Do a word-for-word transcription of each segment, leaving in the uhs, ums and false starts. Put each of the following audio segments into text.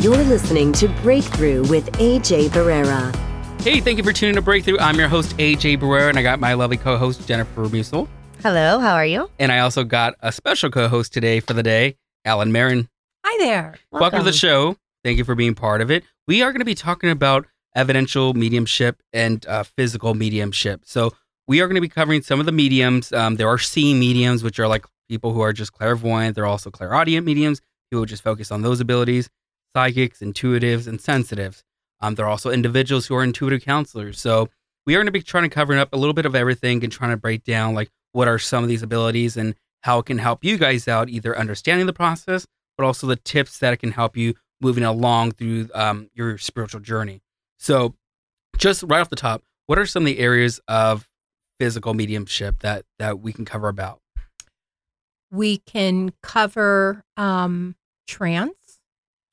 You're listening to Breakthrough with A J. Barrera. Hey, thank you for tuning in to Breakthrough. I'm your host, A J. Barrera, and I got my lovely co-host, Jennifer Mussel. Hello, how are you? And I also got a special co-host today for the day, Alan Marin. Hi there. Welcome, Welcome to the show. Thank you for being part of it. We are going to be talking about evidential mediumship and uh, physical mediumship. So we are going to be covering some of the mediums. Um, there are seeing mediums, which are like people who are just clairvoyant. There are also clairaudient mediums, people who just focus on those abilities, psychics, intuitives, and sensitives. Um, there are also individuals who are intuitive counselors. So we are going to be trying to cover up a little bit of everything and trying to break down like what are some of these abilities and how it can help you guys out, either understanding the process, but also the tips that it can help you moving along through um, your spiritual journey. So just right off the top, what are some of the areas of physical mediumship that that we can cover about? We can cover um, trance.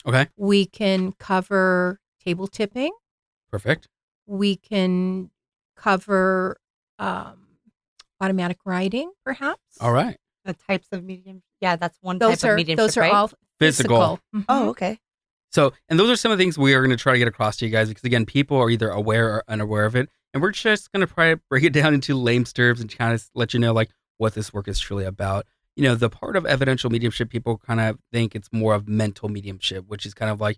Okay. We can cover table tipping. Perfect. We can cover um, automatic writing, perhaps. All right. The types of medium. Yeah, that's one those type are, of mediumship, Those are right? all physical. physical. Mm-hmm. Oh, okay. So, and those are some of the things we are going to try to get across to you guys, because again, people are either aware or unaware of it. And we're just going to probably break it down into layman's terms and kind of let you know like what this work is truly about. You know, the part of evidential mediumship, people kind of think it's more of mental mediumship, which is kind of like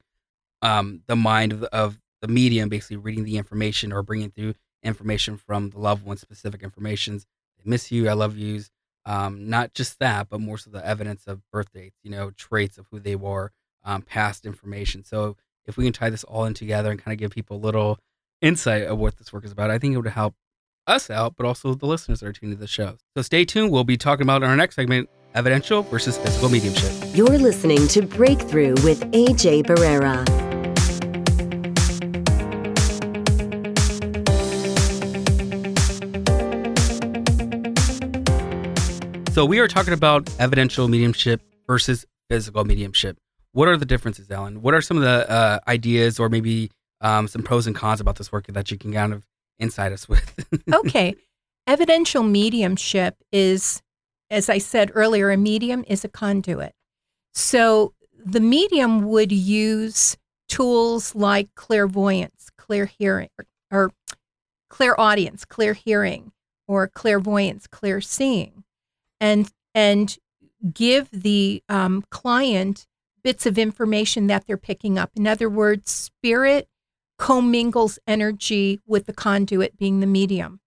um, the mind of the, of the medium, basically reading the information or bringing through information from the loved one, specific informations. They miss you, I love yous. Um, not just that, but more so the evidence of birth dates, you know, traits of who they were. Um, past information. So if we can tie this all in together and kind of give people a little insight of what this work is about, I think it would help us out, but also the listeners that are tuning to the show. So stay tuned. We'll be talking about in our next segment, evidential versus physical mediumship. You're listening to Breakthrough with A J. Barrera. So we are talking about evidential mediumship versus physical mediumship. What are the differences, Alan? What are some of the uh, ideas or maybe um, some pros and cons about this work that you can kind of insight us with? Okay. Evidential mediumship is, as I said earlier, a medium is a conduit. So the medium would use tools like clairvoyance, clear hearing, or clairaudience, clear hearing, or clairvoyance, clear seeing, and, and give the um, client bits of information that they're picking up. In other words, spirit commingles energy with the conduit being the medium.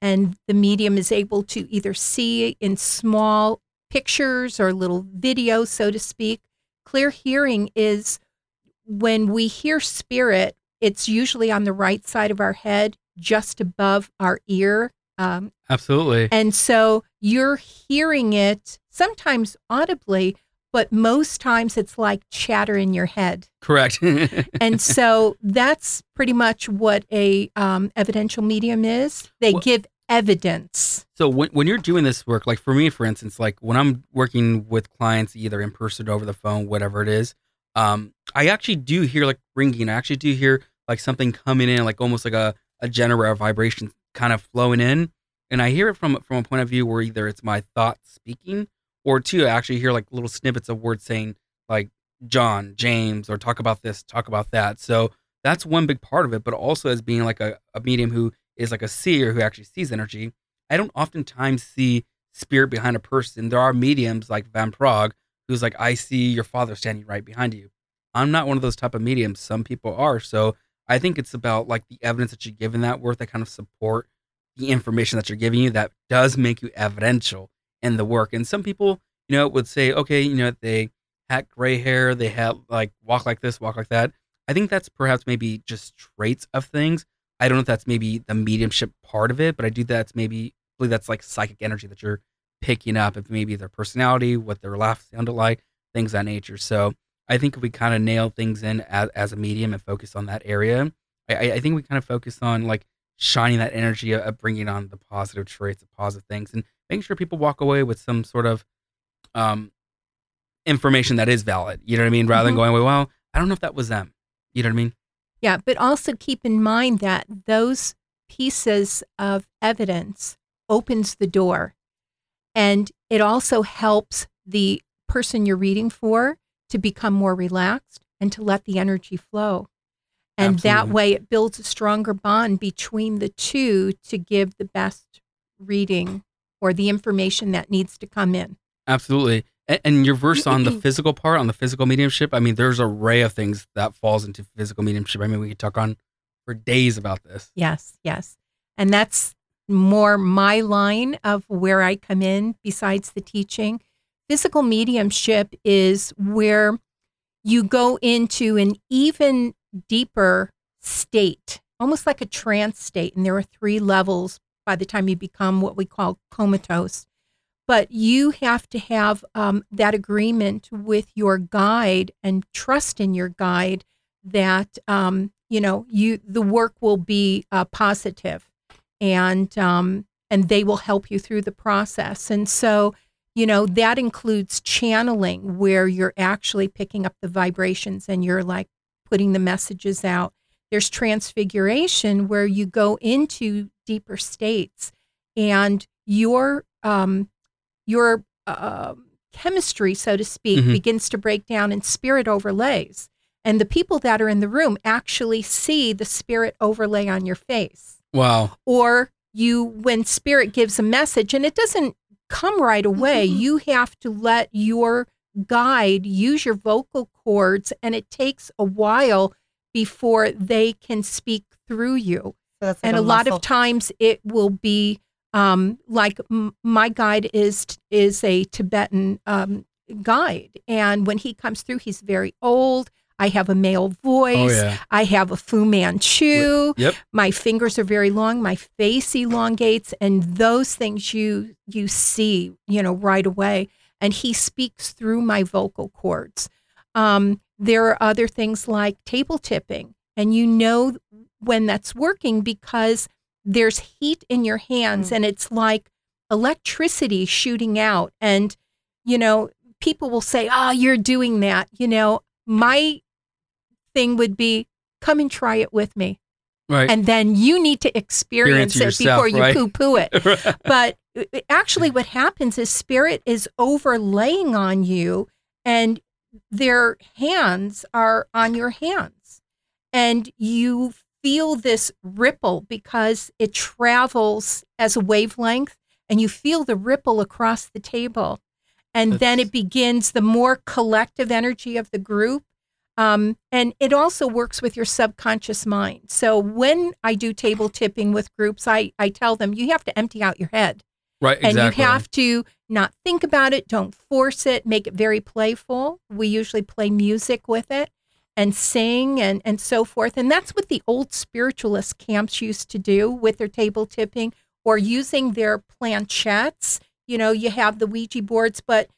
And the medium is able to either see in small pictures or little videos, so to speak. Clear hearing is when we hear spirit, it's usually on the right side of our head, just above our ear. Um, Absolutely. And so you're hearing it sometimes audibly, but most times it's like chatter in your head. Correct. And so that's pretty much what a um, evidential medium is. They well, give evidence. So when, when you're doing this work, like for me, for instance, like when I'm working with clients, either in person or over the phone, whatever it is, um, I actually do hear like ringing. I actually do hear like something coming in, like almost like a, a generator vibration kind of flowing in. And I hear it from, from a point of view where either it's my thoughts speaking, or two, I actually hear like little snippets of words saying like John, James, or talk about this, talk about that. So that's one big part of it. But also as being like a, a medium who is like a seer who actually sees energy, I don't oftentimes see spirit behind a person. There are mediums like Van Prague, who's like, I see your father standing right behind you. I'm not one of those type of mediums. Some people are. So I think it's about like the evidence that you give in that work that kind of support the information that you're giving you that does make you evidential and the work. And some people, you know, would say, okay, you know, they had gray hair, they had like walk like this, walk like that. I think that's perhaps maybe just traits of things. I don't know if that's maybe the mediumship part of it, but I do that's maybe, I believe that's like psychic energy that you're picking up, if maybe their personality, what their laugh sounded like, things of that nature. So I think if we kind of nail things in as, as a medium and focus on that area, I, I think we kind of focus on like shining that energy of bringing on the positive traits, the positive things, and making sure people walk away with some sort of um, information that is valid. You know what I mean? Rather mm-hmm. than going away, well, I don't know if that was them. You know what I mean? Yeah. But also keep in mind that those pieces of evidence opens the door, and it also helps the person you're reading for to become more relaxed and to let the energy flow. And Absolutely. That way it builds a stronger bond between the two to give the best reading or the information that needs to come in. Absolutely. And, and your verse on the physical part, on the physical mediumship, I mean, there's an array of things that falls into physical mediumship. I mean, we could talk on for days about this. Yes, yes. And that's more my line of where I come in besides the teaching. Physical mediumship is where you go into an even deeper state, almost like a trance state. And there are three levels by the time you become what we call comatose. But you have to have um, that agreement with your guide and trust in your guide that, um, you know, you the work will be uh, positive and um, and they will help you through the process. And so, you know, that includes channeling where you're actually picking up the vibrations and you're like putting the messages out. There's transfiguration where you go into deeper states and your um, your uh, chemistry, so to speak, mm-hmm. begins to break down and spirit overlays. And the people that are in the room actually see the spirit overlay on your face. Wow. Or you, when spirit gives a message and it doesn't come right away, mm-hmm. you have to let your guide use your vocal cords, and it takes a while before they can speak through you. So like and a, a lot of times it will be um, like m- my guide is is a Tibetan um, guide, and when he comes through, he's very old. I have a male voice. Oh, yeah. I have a Fu Manchu. Yep. My fingers are very long. My face elongates, and those things you you see, you know, right away. And he speaks through my vocal cords. Um, there are other things like table tipping, and you know when that's working because there's heat in your hands, mm. and it's like electricity shooting out. And you know, people will say, "Ah, oh, you're doing that." You know, my thing would be, come and try it with me. Right. And then you need to experience, experience it yourself, before right? you poo-poo it. Right. But actually what happens is spirit is overlaying on you and their hands are on your hands. And you feel this ripple because it travels as a wavelength and you feel the ripple across the table. And That's... then it begins the more collective energy of the group. Um, and it also works with your subconscious mind. So when I do table tipping with groups, I, I tell them, you have to empty out your head. Right, exactly. And you have to not think about it. Don't force it. Make it very playful. We usually play music with it and sing and, and so forth. And that's what the old spiritualist camps used to do with their table tipping or using their planchettes. You know, you have the Ouija boards, but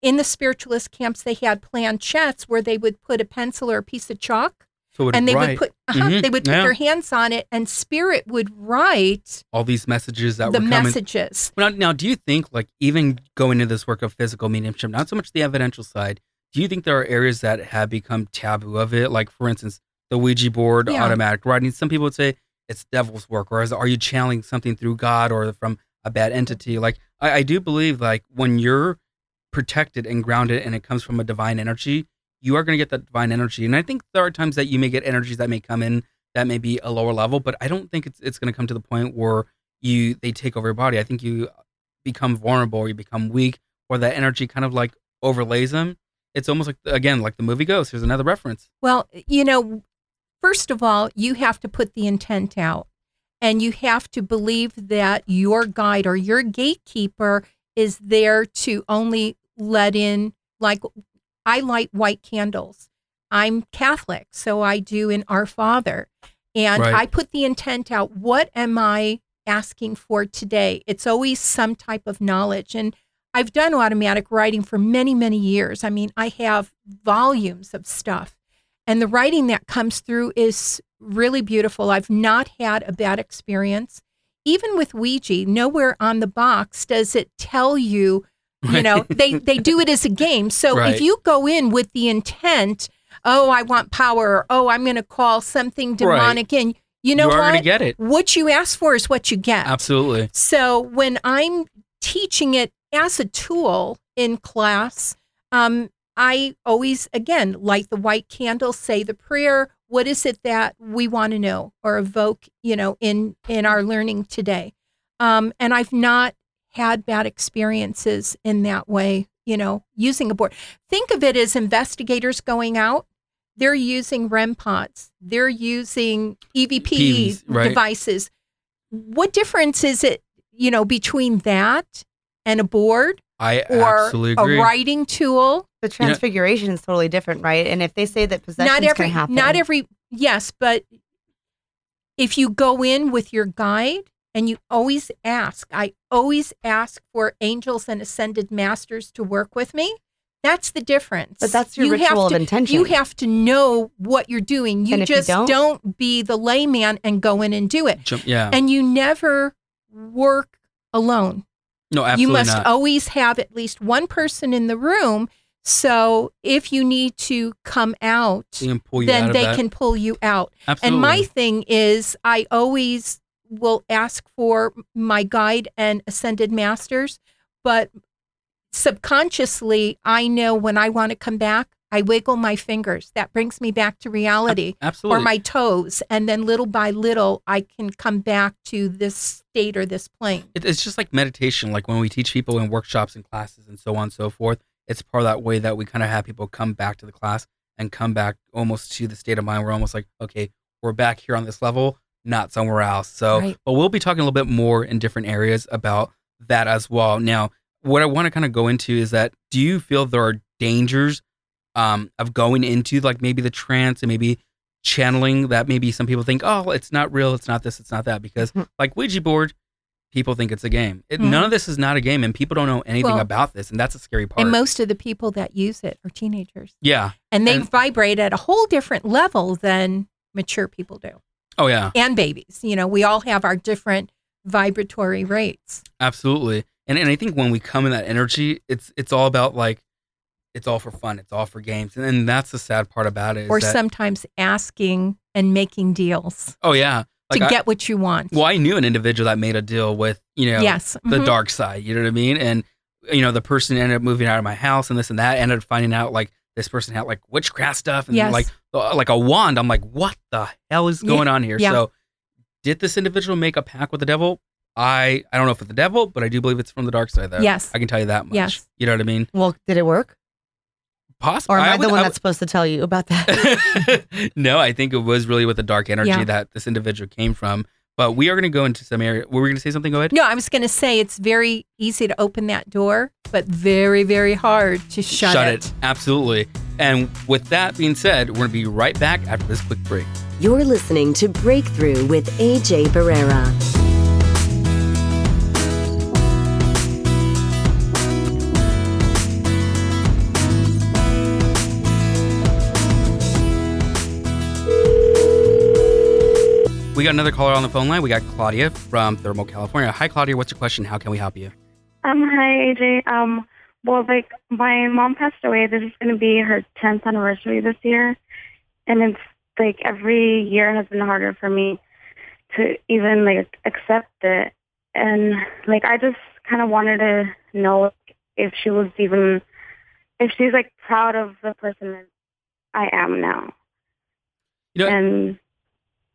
in the spiritualist camps, they had planchettes where they would put a pencil or a piece of chalk, so and they would put uh-huh, mm-hmm. they would put yeah. their hands on it, and spirit would write all these messages that the were coming. messages. Now, now, do you think, like, even going into this work of physical mediumship, not so much the evidential side, do you think there are areas that have become taboo of it? Like, for instance, the Ouija board, yeah. automatic writing. Some people would say it's devil's work, or is, are you channeling something through God or from a bad entity? Like, I, I do believe, like, when you're protected and grounded and it comes from a divine energy, you are going to get that divine energy. And I think there are times that you may get energies that may come in that may be a lower level, but I don't think it's it's going to come to the point where you they take over your body. I think you become vulnerable, you become weak, or that energy kind of like overlays them. It's almost like, again, like the movie Ghost. Here's another reference. Well, you know, first of all, you have to put the intent out and you have to believe that your guide or your gatekeeper is there to only let in, like, I light white candles. I'm Catholic, so I do in Our Father. And right. I put the intent out. What am I asking for today? It's always some type of knowledge. And I've done automatic writing for many, many years. I mean, I have volumes of stuff. And the writing that comes through is really beautiful. I've not had a bad experience. Even with Ouija, nowhere on the box does it tell you, you know, they, they do it as a game. So right. if you go in with the intent, oh, I want power, or, oh, I'm going to call something demonic right. in, you know you are what? Gonna get it. What you ask for is what you get. Absolutely. So when I'm teaching it as a tool in class, um, I always, again, light the white candle, say the prayer. What is it that we want to know or evoke, you know, in, in our learning today? Um, and I've not had bad experiences in that way, you know, using a board. Think of it as investigators going out. They're using REM pods. They're using E V P right. devices. What difference is it, you know, between that and a board I or absolutely agree. A writing tool? The transfiguration you know, is totally different, right? And if they say that possessions every, can happen. Not every, yes, but if you go in with your guide and you always ask, I always ask for angels and ascended masters to work with me. That's the difference. But that's your you ritual have to, of intention. You have to know what you're doing. You just you don't, don't be the layman and go in and do it. Jump, yeah. And you never work alone. No, absolutely not. You must not. always have at least one person in the room. So if you need to come out, they then out they that. can pull you out. Absolutely. And my thing is I always will ask for my guide and ascended masters, but subconsciously, I know when I want to come back, I wiggle my fingers. That brings me back to reality. Absolutely. Or my toes. And then little by little, I can come back to this state or this plane. It's just like meditation. Like when we teach people in workshops and classes and so on and so forth, it's part of that way that we kind of have people come back to the class and come back almost to the state of mind. We're almost like, okay, we're back here on this level, not somewhere else. So, right. But we'll be talking a little bit more in different areas about that as well. Now, what I want to kind of go into is that do you feel there are dangers um, of going into like maybe the trance and maybe channeling that maybe some people think, oh, it's not real. It's not this. It's not that. Because mm-hmm. like Ouija board, people think it's a game. It, mm-hmm. None of this is not a game and people don't know anything well, about this. And that's a scary part. And most of the people that use it are teenagers. Yeah. And they and, vibrate at a whole different level than mature people do. Oh, yeah. And babies. You know, we all have our different vibratory rates. Absolutely. And and I think when we come in that energy, it's it's all about like, it's all for fun. It's all for games. And, and that's the sad part about it. Is or that, sometimes asking and making deals. Oh, yeah. Like to I, get what you want. Well, I knew an individual that made a deal with, you know, yes. mm-hmm. the dark side. You know what I mean? And, you know, the person ended up moving out of my house and this and that. I ended up finding out like this person had like witchcraft stuff and yes. like like a wand. I'm like, what the hell is going yeah. on here? Yeah. So did this individual make a pact with the devil? I, I don't know if it's the devil, but I do believe it's from the dark side, though. Yes. I can tell you that much. Yes. You know what I mean? Well, did it work? Possibly. Or am I, I would, the one I would, that's supposed to tell you about that? No, I think it was really with the dark energy yeah. that this individual came from. But we are going to go into some area. Were we going to say something? Go ahead. No, I was going to say it's very easy to open that door, but very, very hard to shut, shut it. Shut it. Absolutely. And with that being said, we're going to be right back after this quick break. You're listening to Breakthrough with A J. Barrera. We got another caller on the phone line. We got Claudia from Thermal, California. Hi, Claudia. What's your question? How can we help you? Um, hi, A J. Um, well, like my mom passed away. This is going to be her tenth anniversary this year, and it's like every year has been harder for me to even like accept it. And like I just kind of wanted to know if she was even, if she's like proud of the person that I am now. You know. And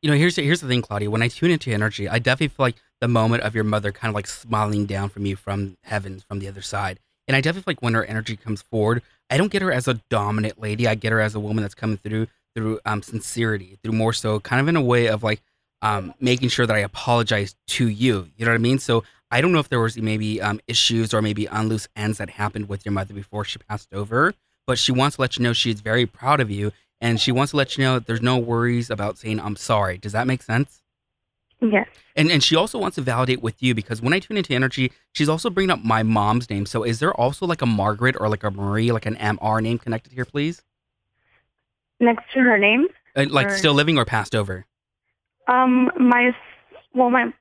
You know, here's the, here's the thing, Claudia. When I tune into energy, I definitely feel like the moment of your mother kind of like smiling down from you from heaven, from the other side. And I definitely feel like when her energy comes forward, I don't get her as a dominant lady. I get her as a woman that's coming through through um, sincerity, through more so kind of in a way of like um, making sure that I apologize to you. You know what I mean? So I don't know if there was maybe um, issues or maybe unloose ends that happened with your mother before she passed over, but she wants to let you know she's very proud of you. And she wants to let you know that there's no worries about saying, I'm sorry. Does that make sense? Yes. And and she also wants to validate with you because when I tune into energy, she's also bringing up my mom's name. So is there also like a Margaret or like a Marie, like an M R name connected here, please? Next to her name? Uh, like or... still living or passed over? Um, my, well, my,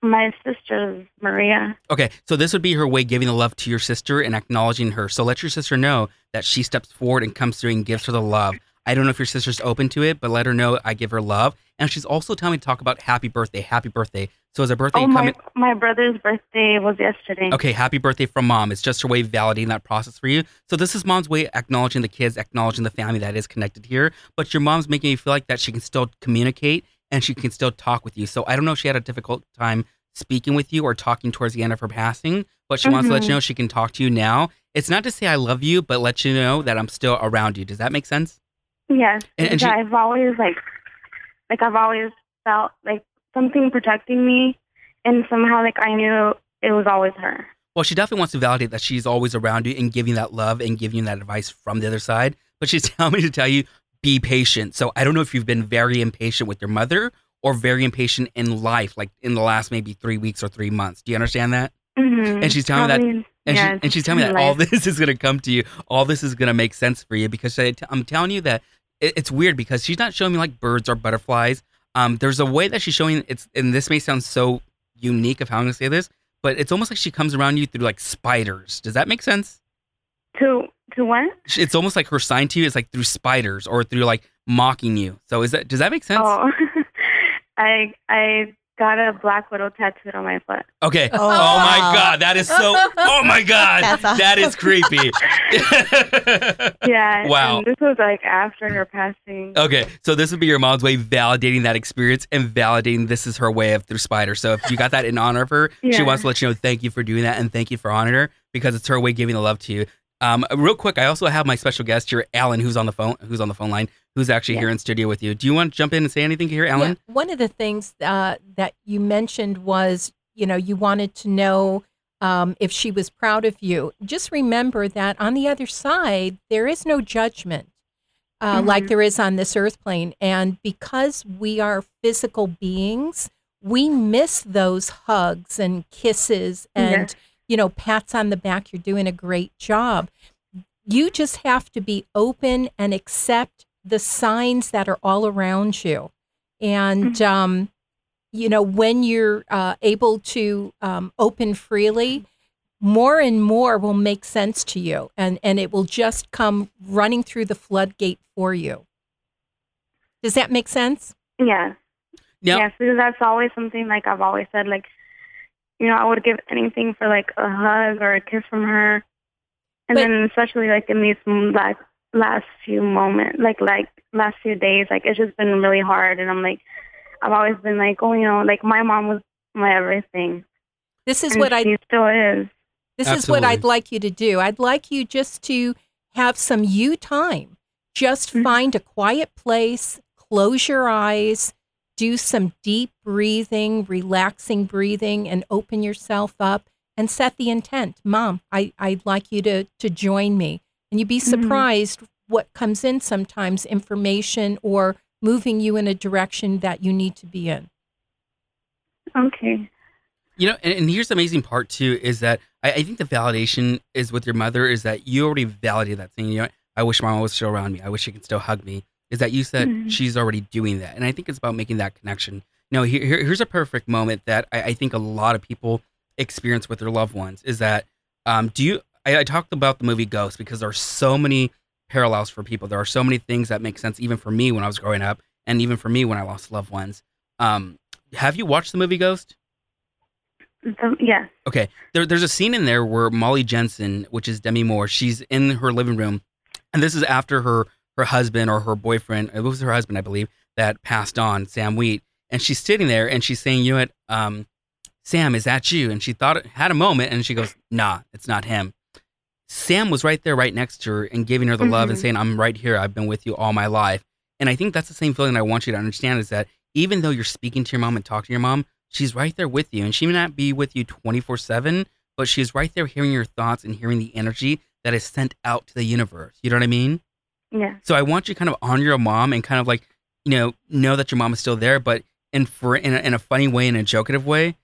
my sister's Maria. Okay. So this would be her way giving the love to your sister and acknowledging her. So let your sister know that she steps forward and comes through and gives her the love. I don't know if your sister's open to it, but let her know I give her love. And she's also telling me to talk about happy birthday, happy birthday. So as a birthday, oh, my, coming, my brother's birthday was yesterday. Okay, happy birthday from mom. It's just her way of validating that process for you. So this is mom's way of acknowledging the kids, acknowledging the family that is connected here. But your mom's making you feel like that she can still communicate and she can still talk with you. So I don't know if she had a difficult time speaking with you or talking towards the end of her passing, but she mm-hmm. wants to let you know she can talk to you now. It's not to say I love you, but let you know that I'm still around you. Does that make sense? Yes. And, and she, I've always like, like I've always felt like something protecting me, and somehow like I knew it was always her. Well, she definitely wants to validate that she's always around you and giving that love and giving you that advice from the other side. But she's telling me to tell you, be patient. So I don't know if you've been very impatient with your mother or very impatient in life, like in the last maybe three weeks or three months. Do you understand that? Mm-hmm. And she's telling Probably, me that, and, yeah, she, and she's telling me that life. All this is going to come to you. All this is going to make sense for you, because I, I'm telling you that it, it's weird because she's not showing me like birds or butterflies. Um, there's a way that she's showing it's, and this may sound so unique of how I'm going to say this, but it's almost like she comes around you through like spiders. Does that make sense? To to what? It's almost like her sign to you is like through spiders or through like mocking you. So is that does that make sense? Oh, I I got a black widow tattooed on my foot. Okay. Oh, oh my God, that is so. Oh my God, That's awesome. That is creepy. Yeah. Wow. And this was like after her passing. Okay, so this would be your mom's way of validating that experience and validating this is her way of through spider. So if you got that in honor of her, yeah. she wants to let you know thank you for doing that and thank you for honoring her because it's her way of giving the love to you. Um, real quick, I also have my special guest here, Alan, who's on the phone, who's on the phone line, who's actually yeah. here in studio with you. Do you want to jump in and say anything here, Alan? Yeah. One of the things uh, that you mentioned was, you know, you wanted to know um, if she was proud of you. Just remember that on the other side, there is no judgment uh, mm-hmm. like there is on this earth plane. And because we are physical beings, we miss those hugs and kisses and yeah. you know, pats on the back, you're doing a great job. You just have to be open and accept the signs that are all around you. And, mm-hmm. um, you know, when you're uh, able to um, open freely, more and more will make sense to you. And, and it will just come running through the floodgate for you. Does that make sense? Yeah. Yeah. Yes, because that's always something like I've always said, like, you know, I would give anything for like a hug or a kiss from her. And but, then especially like in these like last few moments, like like last few days, like it's just been really hard. And I'm like, I've always been like, oh, you know, like my mom was my everything. This is and what I still is. This Absolutely. Is what I'd like you to do. I'd like you just to have some you time. Just mm-hmm. find a quiet place, close your eyes, do some deep breathing, relaxing breathing, and open yourself up and set the intent. Mom, I, I'd like you to, to join me. And you'd be surprised mm-hmm. what comes in sometimes, information or moving you in a direction that you need to be in. Okay. You know, and, and here's the amazing part, too, is that I, I think the validation is with your mother is that you already validated that thing. You know, I wish Mama was still around me. I wish she could still hug me. Is that you said mm-hmm. she's already doing that. And I think it's about making that connection. Now, here, here's a perfect moment that I, I think a lot of people experience with their loved ones is that, um, do you, I, I talked about the movie Ghost because there are so many parallels for people. There are so many things that make sense, even for me when I was growing up and even for me when I lost loved ones. Um, have you watched the movie Ghost? Um, yeah. Okay. There, there's a scene in there where Molly Jensen, which is Demi Moore, she's in her living room. And this is after her her husband or her boyfriend, it was her husband, I believe, that passed on, Sam Wheat. And she's sitting there and she's saying, you know what, um, Sam, is that you? And she thought it had a moment and she goes, nah, it's not him. Sam was right there, right next to her and giving her the mm-hmm. love and saying, I'm right here. I've been with you all my life. And I think that's the same feeling I want you to understand is that even though you're speaking to your mom and talking to your mom, she's right there with you. And she may not be with you twenty-four seven, but she's right there hearing your thoughts and hearing the energy that is sent out to the universe. You know what I mean? Yeah. So I want you to kind of honor your mom and kind of like, you know, know that your mom is still there, but in for in a, in a funny way, in a jokative way,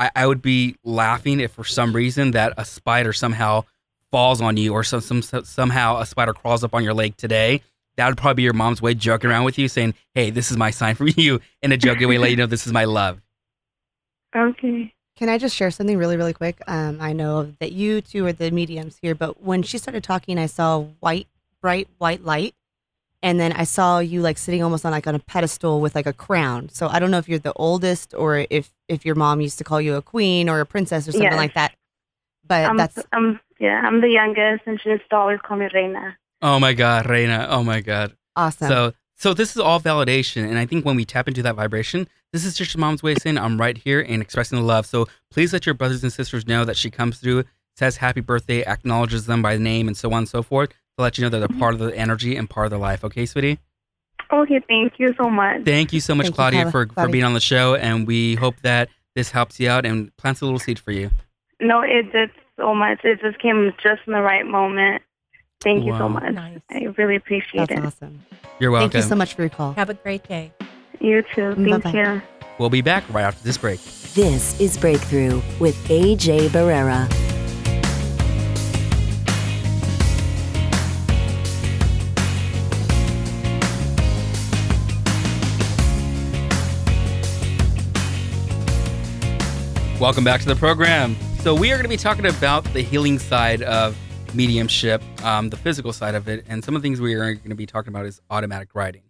I, I would be laughing if for some reason that a spider somehow falls on you or some, some somehow a spider crawls up on your leg today. That would probably be your mom's way of joking around with you, saying, "Hey, this is my sign for you," in a joking way, let you know this is my love. Okay. Can I just share something really, really quick? Um, I know that you two are the mediums here, but when she started talking, I saw white. bright white light And then I saw you like sitting almost on like on a pedestal with like a crown. So I don't know if you're the oldest or if, if your mom used to call you a queen or a princess or something yes. like that. But I'm, that's um yeah, I'm the youngest, and she used to always call me Reina. Oh my God, Reina! Oh my God, awesome. So so this is all validation, and I think when we tap into that vibration, this is just your mom's way of saying I'm right here and expressing the love. So please let your brothers and sisters know that she comes through, says happy birthday, acknowledges them by name, and so on and so forth, to let you know that they're mm-hmm. part of the energy and part of their life. Okay, sweetie. Okay, thank you so much. Thank you so much, thank Claudia, you, for, Claudia, for being on the show, and we hope that this helps you out and plants a little seed for you. No, it did so much. It just came just in the right moment. Thank wow. you so much. Nice. I really appreciate That's it. That's awesome. You're welcome. Thank you so much for your call. Have a great day. You too. Thank Bye-bye. you. We'll be back right after this break. This is Breakthrough with A J. Barrera. Welcome back to the program. So we are going to be talking about the healing side of mediumship, um, the physical side of it. And some of the things we are going to be talking about is automatic writing.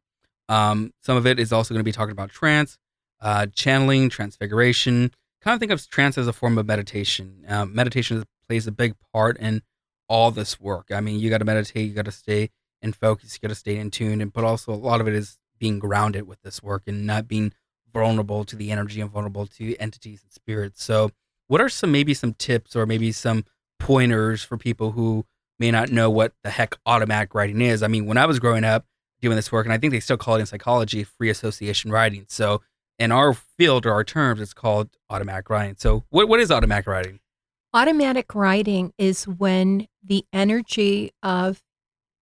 Um, some of it is also going to be talking about trance, uh, channeling, transfiguration. Kind of think of trance as a form of meditation. Uh, meditation plays a big part in all this work. I mean, you got to meditate, you got to stay in focus, you got to stay in tune. And, but also a lot of it is being grounded with this work and not being vulnerable to the energy and vulnerable to entities and spirits. So what are some, maybe some tips or maybe some pointers for people who may not know what the heck automatic writing is? I mean, when I was growing up doing this work, and I think they still call it in psychology, free association writing. So in our field or our terms, it's called automatic writing. So what what is automatic writing? Automatic writing is when the energy of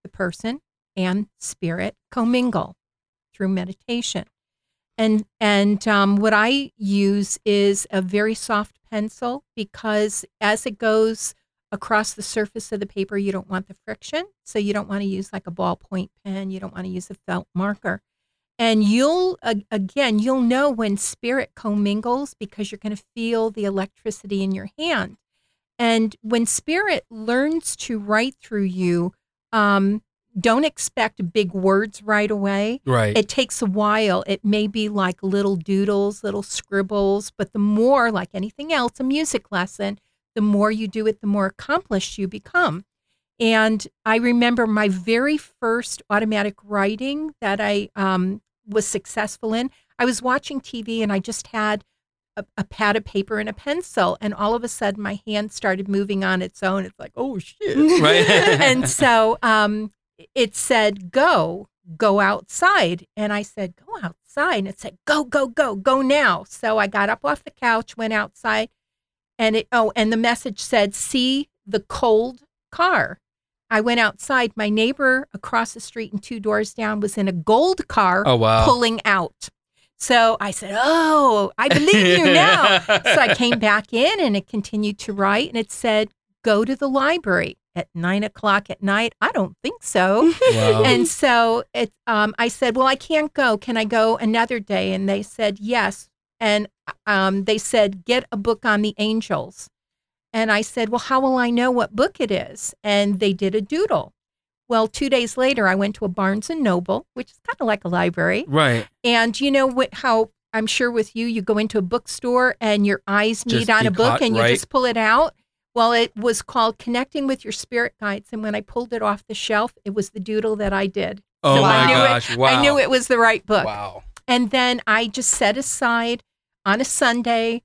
the person and spirit commingle through meditation. And and um, what I use is a very soft pencil, because as it goes across the surface of the paper, you don't want the friction. So you don't want to use like a ballpoint pen. You don't want to use a felt marker. And you'll, uh, again, you'll know when spirit commingles, because you're going to feel the electricity in your hand. And when spirit learns to write through you, um, don't expect big words right away. Right. It takes a while. It may be like little doodles, little scribbles, but the more, like anything else, a music lesson, the more you do it, the more accomplished you become. And I remember my very first automatic writing that I um, was successful in. I was watching T V and I just had a, a pad of paper and a pencil, and all of a sudden my hand started moving on its own. It's like, oh shit. Right. And so, um, it said, go, go outside. And I said, go outside. And it said, go, go, go, go now. So I got up off the couch, went outside, and it, oh, and the message said, see the cold car. I went outside. My neighbor across the street and two doors down was in a gold car oh, wow. pulling out. So I said, oh, I believe you now. So I came back in and it continued to write. And it said, go to the library at nine o'clock at night. I don't think so. Wow. And so it, um, I said, well, I can't go. Can I go another day? And they said, yes. And um, they said, get a book on the angels. And I said, well, how will I know what book it is? And they did a doodle. Well, two days later, I went to a Barnes and Noble, which is kind of like a library. Right. And you know what, how I'm sure with you, you go into a bookstore and your eyes meet just on a book caught, and right? you just pull it out. Well, it was called Connecting with Your Spirit Guides. And when I pulled it off the shelf, it was the doodle that I did. Oh, so my I knew gosh. It, wow. I knew it was the right book. Wow. And then I just set aside on a Sunday,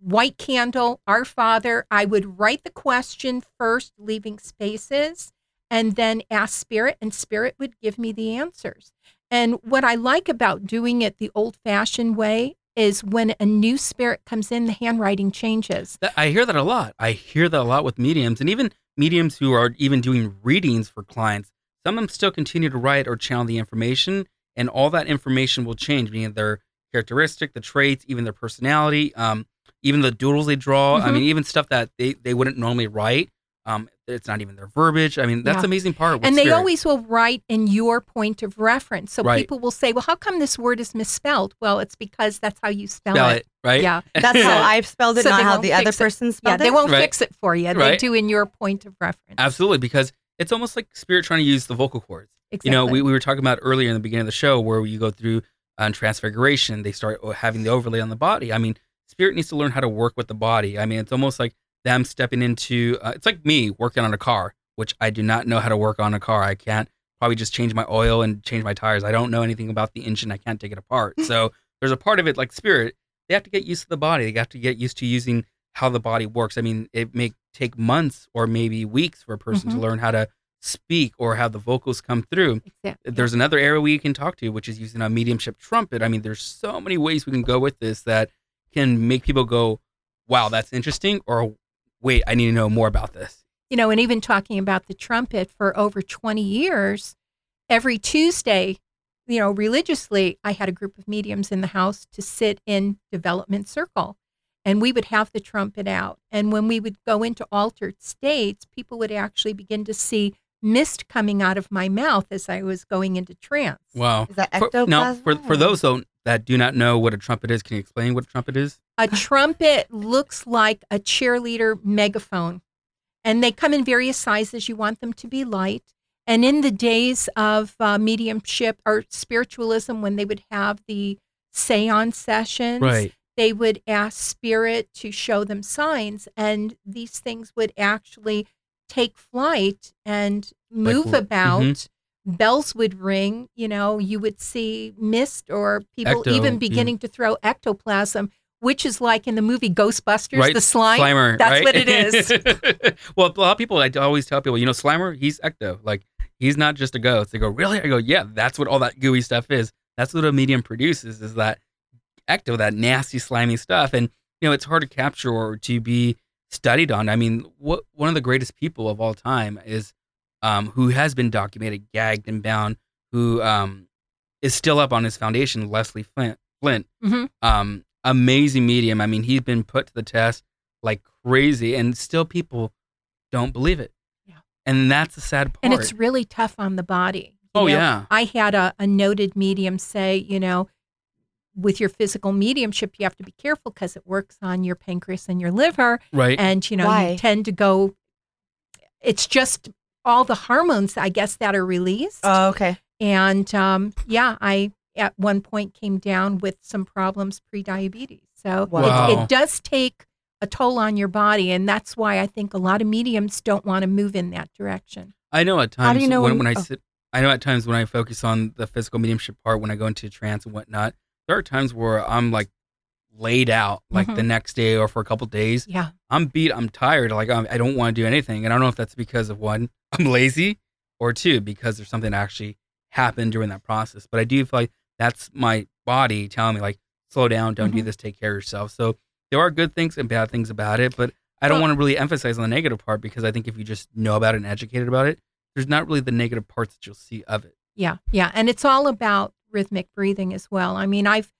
white candle, Our Father. I would write the question first, leaving spaces, and then ask Spirit, and Spirit would give me the answers. And what I like about doing it the old-fashioned way is when a new spirit comes in, the handwriting changes. I hear that a lot. I hear that a lot with mediums, and even mediums who are even doing readings for clients. Some of them still continue to write or channel the information, and all that information will change, meaning their characteristic, the traits, even their personality, um, even the doodles they draw. Mm-hmm. I mean, even stuff that they, they wouldn't normally write. Um, it's not even their verbiage. I mean, that's yeah. the amazing part. And they spirit. always will write in your point of reference. So right. people will say, well, how come this word is misspelled? Well, it's because that's how you spell, spell it. it. Right? Yeah. That's how I've spelled it, so not how the other it. person spelled yeah, it. They won't right. fix it for you. They right. do in your point of reference. Absolutely. Because it's almost like spirit trying to use the vocal cords. Exactly. You know, we, we were talking about earlier in the beginning of the show where you go through on um, transfiguration, they start having the overlay on the body. I mean, spirit needs to learn how to work with the body. I mean, it's almost like them stepping into, uh, it's like me working on a car, which I do not know how to work on a car. I can't probably just change my oil and change my tires. I don't know anything about the engine. I can't take it apart. So there's a part of it like spirit. They have to get used to the body. They have to get used to using how the body works. I mean, it may take months or maybe weeks for a person mm-hmm. to learn how to speak or have the vocals come through. Exactly. There's another area we can talk to, which is using a mediumship trumpet. I mean, there's so many ways we can go with this that can make people go, wow, that's interesting, or wait, I need to know more about this. You know, and even talking about the trumpet for over twenty years, every Tuesday, you know, religiously, I had a group of mediums in the house to sit in development circle. And we would have the trumpet out. And when we would go into altered states, people would actually begin to see mist coming out of my mouth as I was going into trance. Wow. Is that ectoplasm? Now, for, for those though, that do not know what a trumpet is, can you explain what a trumpet is? A trumpet looks like a cheerleader megaphone. And they come in various sizes. You want them to be light. And in the days of uh, mediumship or spiritualism, when they would have the seance sessions, right, they would ask spirit to show them signs, and these things would actually take flight and move like, about. Mm-hmm. Bells would ring, you know, you would see mist or people Ecto, even beginning yeah. to throw ectoplasm, which is like in the movie Ghostbusters, right? The slime. Slimer, that's right? What it is. Well, a lot of people, I always tell people, you know, Slimer, he's ecto. Like, he's not just a ghost. They go, really? I go, yeah, that's what all that gooey stuff is. That's what a medium produces, is that ecto, that nasty slimy stuff. And you know, it's hard to capture or to be studied on. I mean, what one of the greatest people of all time is um who has been documented, gagged and bound, who um is still up on his foundation, Leslie Flint Flint. Mm-hmm. Um amazing medium. I mean, he's been put to the test like crazy and still people don't believe it. Yeah. And that's the sad part. And it's really tough on the body. You oh know, yeah. I had a, a noted medium say, you know, with your physical mediumship, you have to be careful because it works on your pancreas and your liver. Right. And, you know, Why? you tend to go, it's just all the hormones, I guess, that are released. Oh, okay. And, um, yeah, I at one point came down with some problems, pre-diabetes. So wow. it, it does take a toll on your body. And that's why I think a lot of mediums don't want to move in that direction. I know at times How do you know when, when, when I oh. sit, I know at times when I focus on the physical mediumship part, when I go into trance and whatnot, there are times where I'm like laid out like mm-hmm. the next day or for a couple of days. Yeah. I'm beat. I'm tired. Like I'm, I don't want to do anything. And I don't know if that's because of one, I'm lazy, or two, because there's something that actually happened during that process. But I do feel like that's my body telling me like, slow down, don't mm-hmm. do this, take care of yourself. So there are good things and bad things about it, but I don't well, want to really emphasize on the negative part, because I think if you just know about it and educated about it, there's not really the negative parts that you'll see of it. Yeah. Yeah. And it's all about rhythmic breathing as well. I mean, I've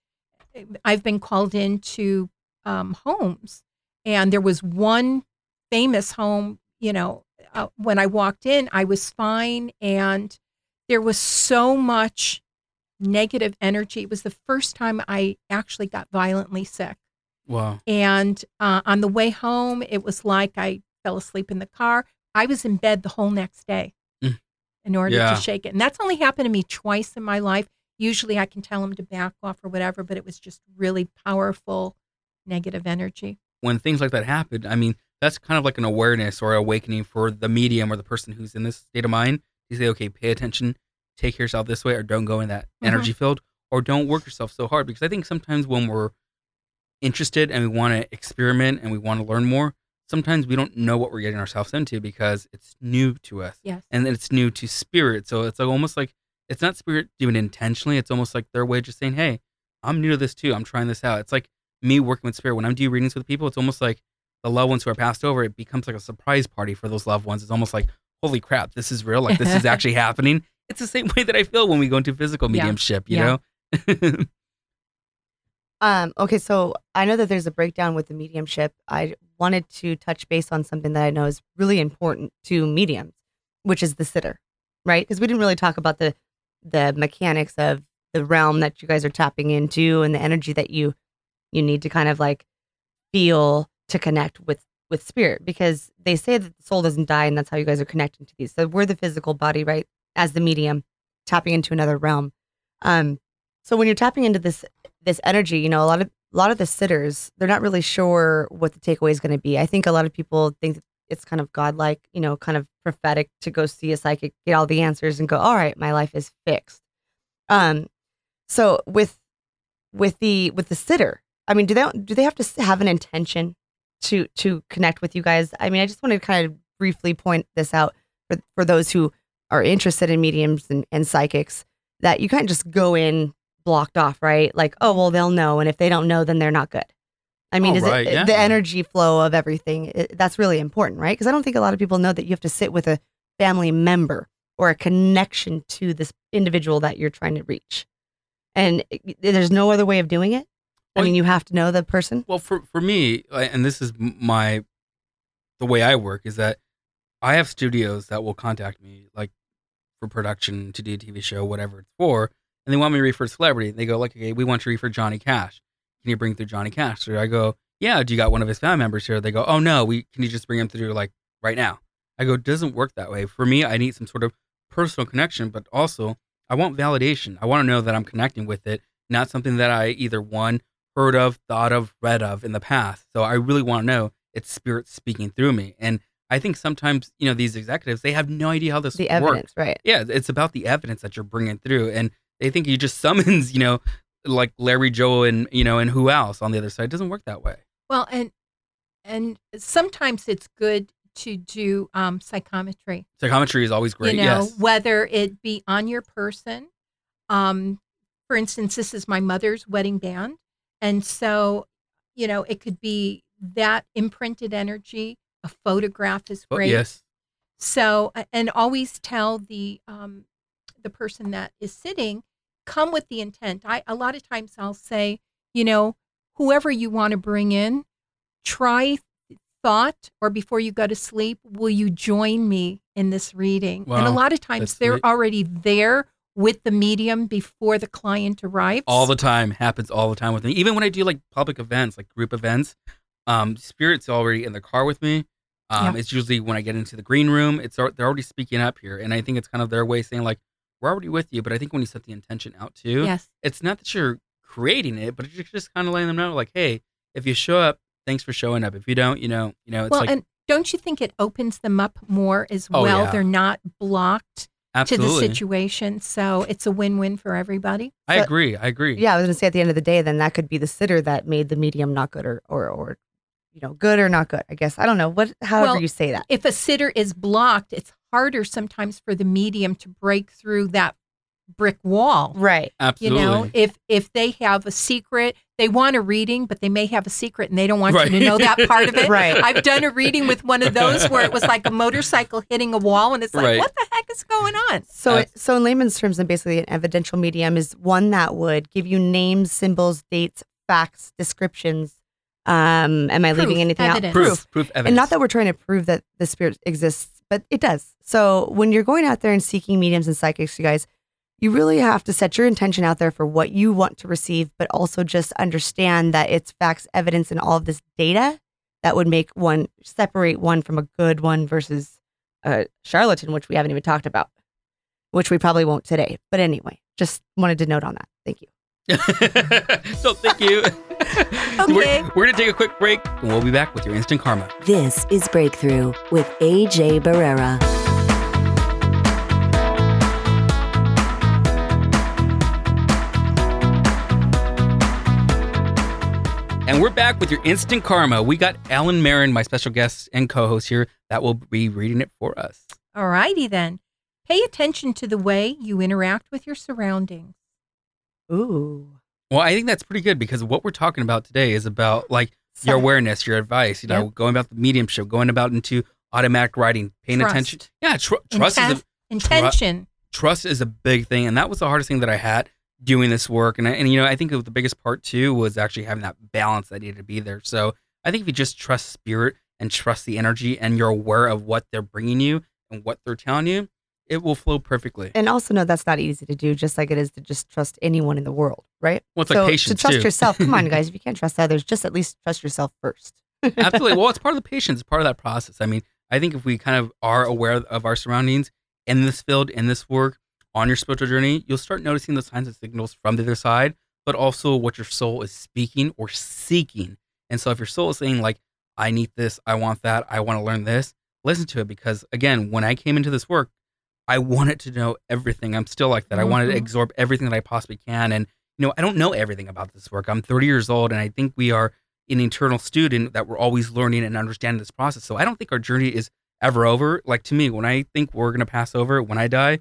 I've been called into um, homes, and there was one famous home, you know, uh, when I walked in, I was fine, and there was so much negative energy. It was the first time I actually got violently sick. Wow. And uh, on the way home, it was like I fell asleep in the car. I was in bed the whole next day mm. in order yeah. to shake it. And that's only happened to me twice in my life. Usually I can tell them to back off or whatever, but it was just really powerful negative energy. When things like that happen, I mean, that's kind of like an awareness or awakening for the medium or the person who's in this state of mind. You say, okay, pay attention, take yourself this way, or don't go in that mm-hmm. energy field, or don't work yourself so hard. Because I think sometimes when we're interested and we want to experiment and we want to learn more, sometimes we don't know what we're getting ourselves into because it's new to us. Yes. And it's new to spirit. So it's almost like, it's not spirit doing it intentionally. It's almost like their way of just saying, hey, I'm new to this too. I'm trying this out. It's like me working with spirit. When I'm doing readings with people, it's almost like the loved ones who are passed over, it becomes like a surprise party for those loved ones. It's almost like, holy crap, this is real. Like, this is actually happening. It's the same way that I feel when we go into physical mediumship, yeah. you yeah. know? um. Okay, so I know that there's a breakdown with the mediumship. I wanted to touch base on something that I know is really important to mediums, which is the sitter, right? Because we didn't really talk about the the mechanics of the realm that you guys are tapping into and the energy that you, you need to kind of like feel to connect with, with spirit, because they say that the soul doesn't die, and that's how you guys are connecting to these. So we're the physical body, right? As the medium, tapping into another realm. Um, so when you're tapping into this this energy, you know, a lot of a lot of the sitters, they're not really sure what the takeaway is going to be. I think a lot of people think that it's kind of godlike, you know, kind of prophetic to go see a psychic, get all the answers, and go, all right, my life is fixed. Um, so with with the with the sitter, I mean, do they do they have to have an intention to to connect with you guys? I mean, I just want to kind of briefly point this out for for those who are interested in mediums and, and psychics, that you can't just go in blocked off, right? Like, oh, well, they'll know. And if they don't know, then they're not good. I mean, oh, is right, it, yeah. the energy flow of everything, it, that's really important, right? Because I don't think a lot of people know that you have to sit with a family member or a connection to this individual that you're trying to reach. And it, there's no other way of doing it. I well, mean, you have to know the person. Well, for, for me, and this is my, the way I work is that I have studios that will contact me, like, for production, to do a T V show, whatever it's for, and they want me to refer to celebrity. They go, like, okay, we want you to refer Johnny Cash. Can you bring through Johnny Cash? So I go, yeah, do you got one of his family members here? They go, oh, no, we can you just bring him through, like, right now? I go, it doesn't work that way. For me, I need some sort of personal connection, but also I want validation. I want to know that I'm connecting with it, not something that I either, one, heard of, thought of, read of in the past. So I really want to know it's spirit speaking through me. And I think sometimes, you know, these executives, they have no idea how this the works. Evidence, right? Yeah, it's about the evidence that you're bringing through. And they think you just summons, you know, like Larry, Joe, and, you know, and who else on the other side. It doesn't work that way. Well, and and sometimes it's good to do um, psychometry. Psychometry is always great, you know, yes. Whether it be on your person. Um, for instance, this is my mother's wedding band. And so, you know, it could be that imprinted energy. A photograph is great. Oh, yes. So, and always tell the um, the person that is sitting, come with the intent. I a lot of times I'll say, you know, whoever you want to bring in, try thought, or before you go to sleep, will you join me in this reading? Wow. And a lot of times That's they're neat. already there with the medium before the client arrives. All the time, happens all the time with me. Even when I do like public events, like group events, um, spirit's already in the car with me. Um, yeah. It's usually when I get into the green room, it's they're already speaking up here. And I think it's kind of their way of saying, like, we're already with you. But I think when you set the intention out too, yes. it's not that you're creating it, but you're just kind of letting them know, like, hey, if you show up, thanks for showing up. If you don't, you know, you know, it's well, like. And don't you think it opens them up more as oh, well? Yeah. They're not blocked Absolutely. to the situation. So it's a win-win for everybody. I but, agree. I agree. Yeah. I was going to say at the end of the day, then that could be the sitter that made the medium not good or, or, or. you know, good or not good, I guess. I don't know. What, however well, you say that. If a sitter is blocked, it's harder sometimes for the medium to break through that brick wall. Right. Absolutely. You know, if, if they have a secret, they want a reading, but they may have a secret and they don't want right. you to know that part of it. Right. I've done a reading with one of those where it was like a motorcycle hitting a wall and it's like, right. what the heck is going on? So, it, so in layman's terms, and basically an evidential medium is one that would give you names, symbols, dates, facts, descriptions, Um, am I proof, leaving anything evidence. out? Proof, proof, evidence. And not that we're trying to prove that the spirit exists, but it does. So when you're going out there and seeking mediums and psychics, you guys, you really have to set your intention out there for what you want to receive, but also just understand that it's facts, evidence, and all of this data that would make one separate one from a good one versus a charlatan, which we haven't even talked about, which we probably won't today. But anyway, just wanted to note on that. Thank you. So thank you. Okay. We're, we're going to take a quick break and we'll be back with your Instant Karma. This is Breakthrough with A J. Barrera. And we're back with your Instant Karma. We got Alan Marin, my special guest and co-host here, that will be reading it for us. All righty then. Pay attention to the way you interact with your surroundings. Ooh. Well, I think that's pretty good because what we're talking about today is about like so, your awareness, your advice, you know, yep. going about the mediumship, going about into automatic writing, paying trust. attention. Yeah. Tr- trust Inten- is a, intention. Tr- trust is a big thing. And that was the hardest thing that I had doing this work. And, I, and you know, I think the biggest part too was actually having that balance that needed to be there. So I think if you just trust spirit and trust the energy and you're aware of what they're bringing you and what they're telling you, it will flow perfectly. And also know that's not easy to do, just like it is to just trust anyone in the world, right? Well, it's so like patience, to trust too. yourself, come on, guys. If you can't trust others, just at least trust yourself first. Absolutely. Well, it's part of the patience. It's part of that process. I mean, I think if we kind of are aware of our surroundings in this field, in this work, on your spiritual journey, you'll start noticing the signs and signals from the other side, but also what your soul is speaking or seeking. And so if your soul is saying like, I need this, I want that, I want to learn this, listen to it. Because again, when I came into this work, I wanted to know everything. I'm still like that. Mm-hmm. I wanted to absorb everything that I possibly can. And, you know, I don't know everything about this work. I'm thirty years old, and I think we are an internal student that we're always learning and understanding this process. So I don't think our journey is ever over. Like, to me, when I think we're going to pass over, when I die,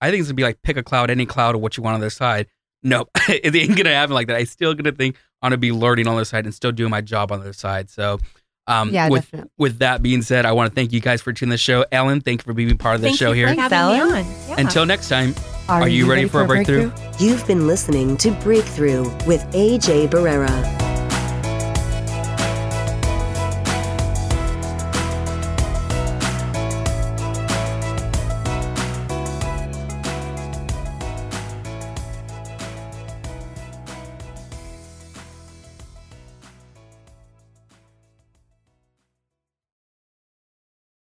I think it's going to be like, pick a cloud, any cloud, or what you want on the other side. Nope, it ain't going to happen like that. I still going to think I'm going to be learning on the other side and still doing my job on the other side. So um, yeah, with definitely. with that being said, I want to thank you guys for tuning the show. Ellen, thank you for being part of the thank show here. Alan. Yeah. Until next time, are, are you, you ready, ready for a breakthrough? breakthrough? You've been listening to Breakthrough with A J Barrera.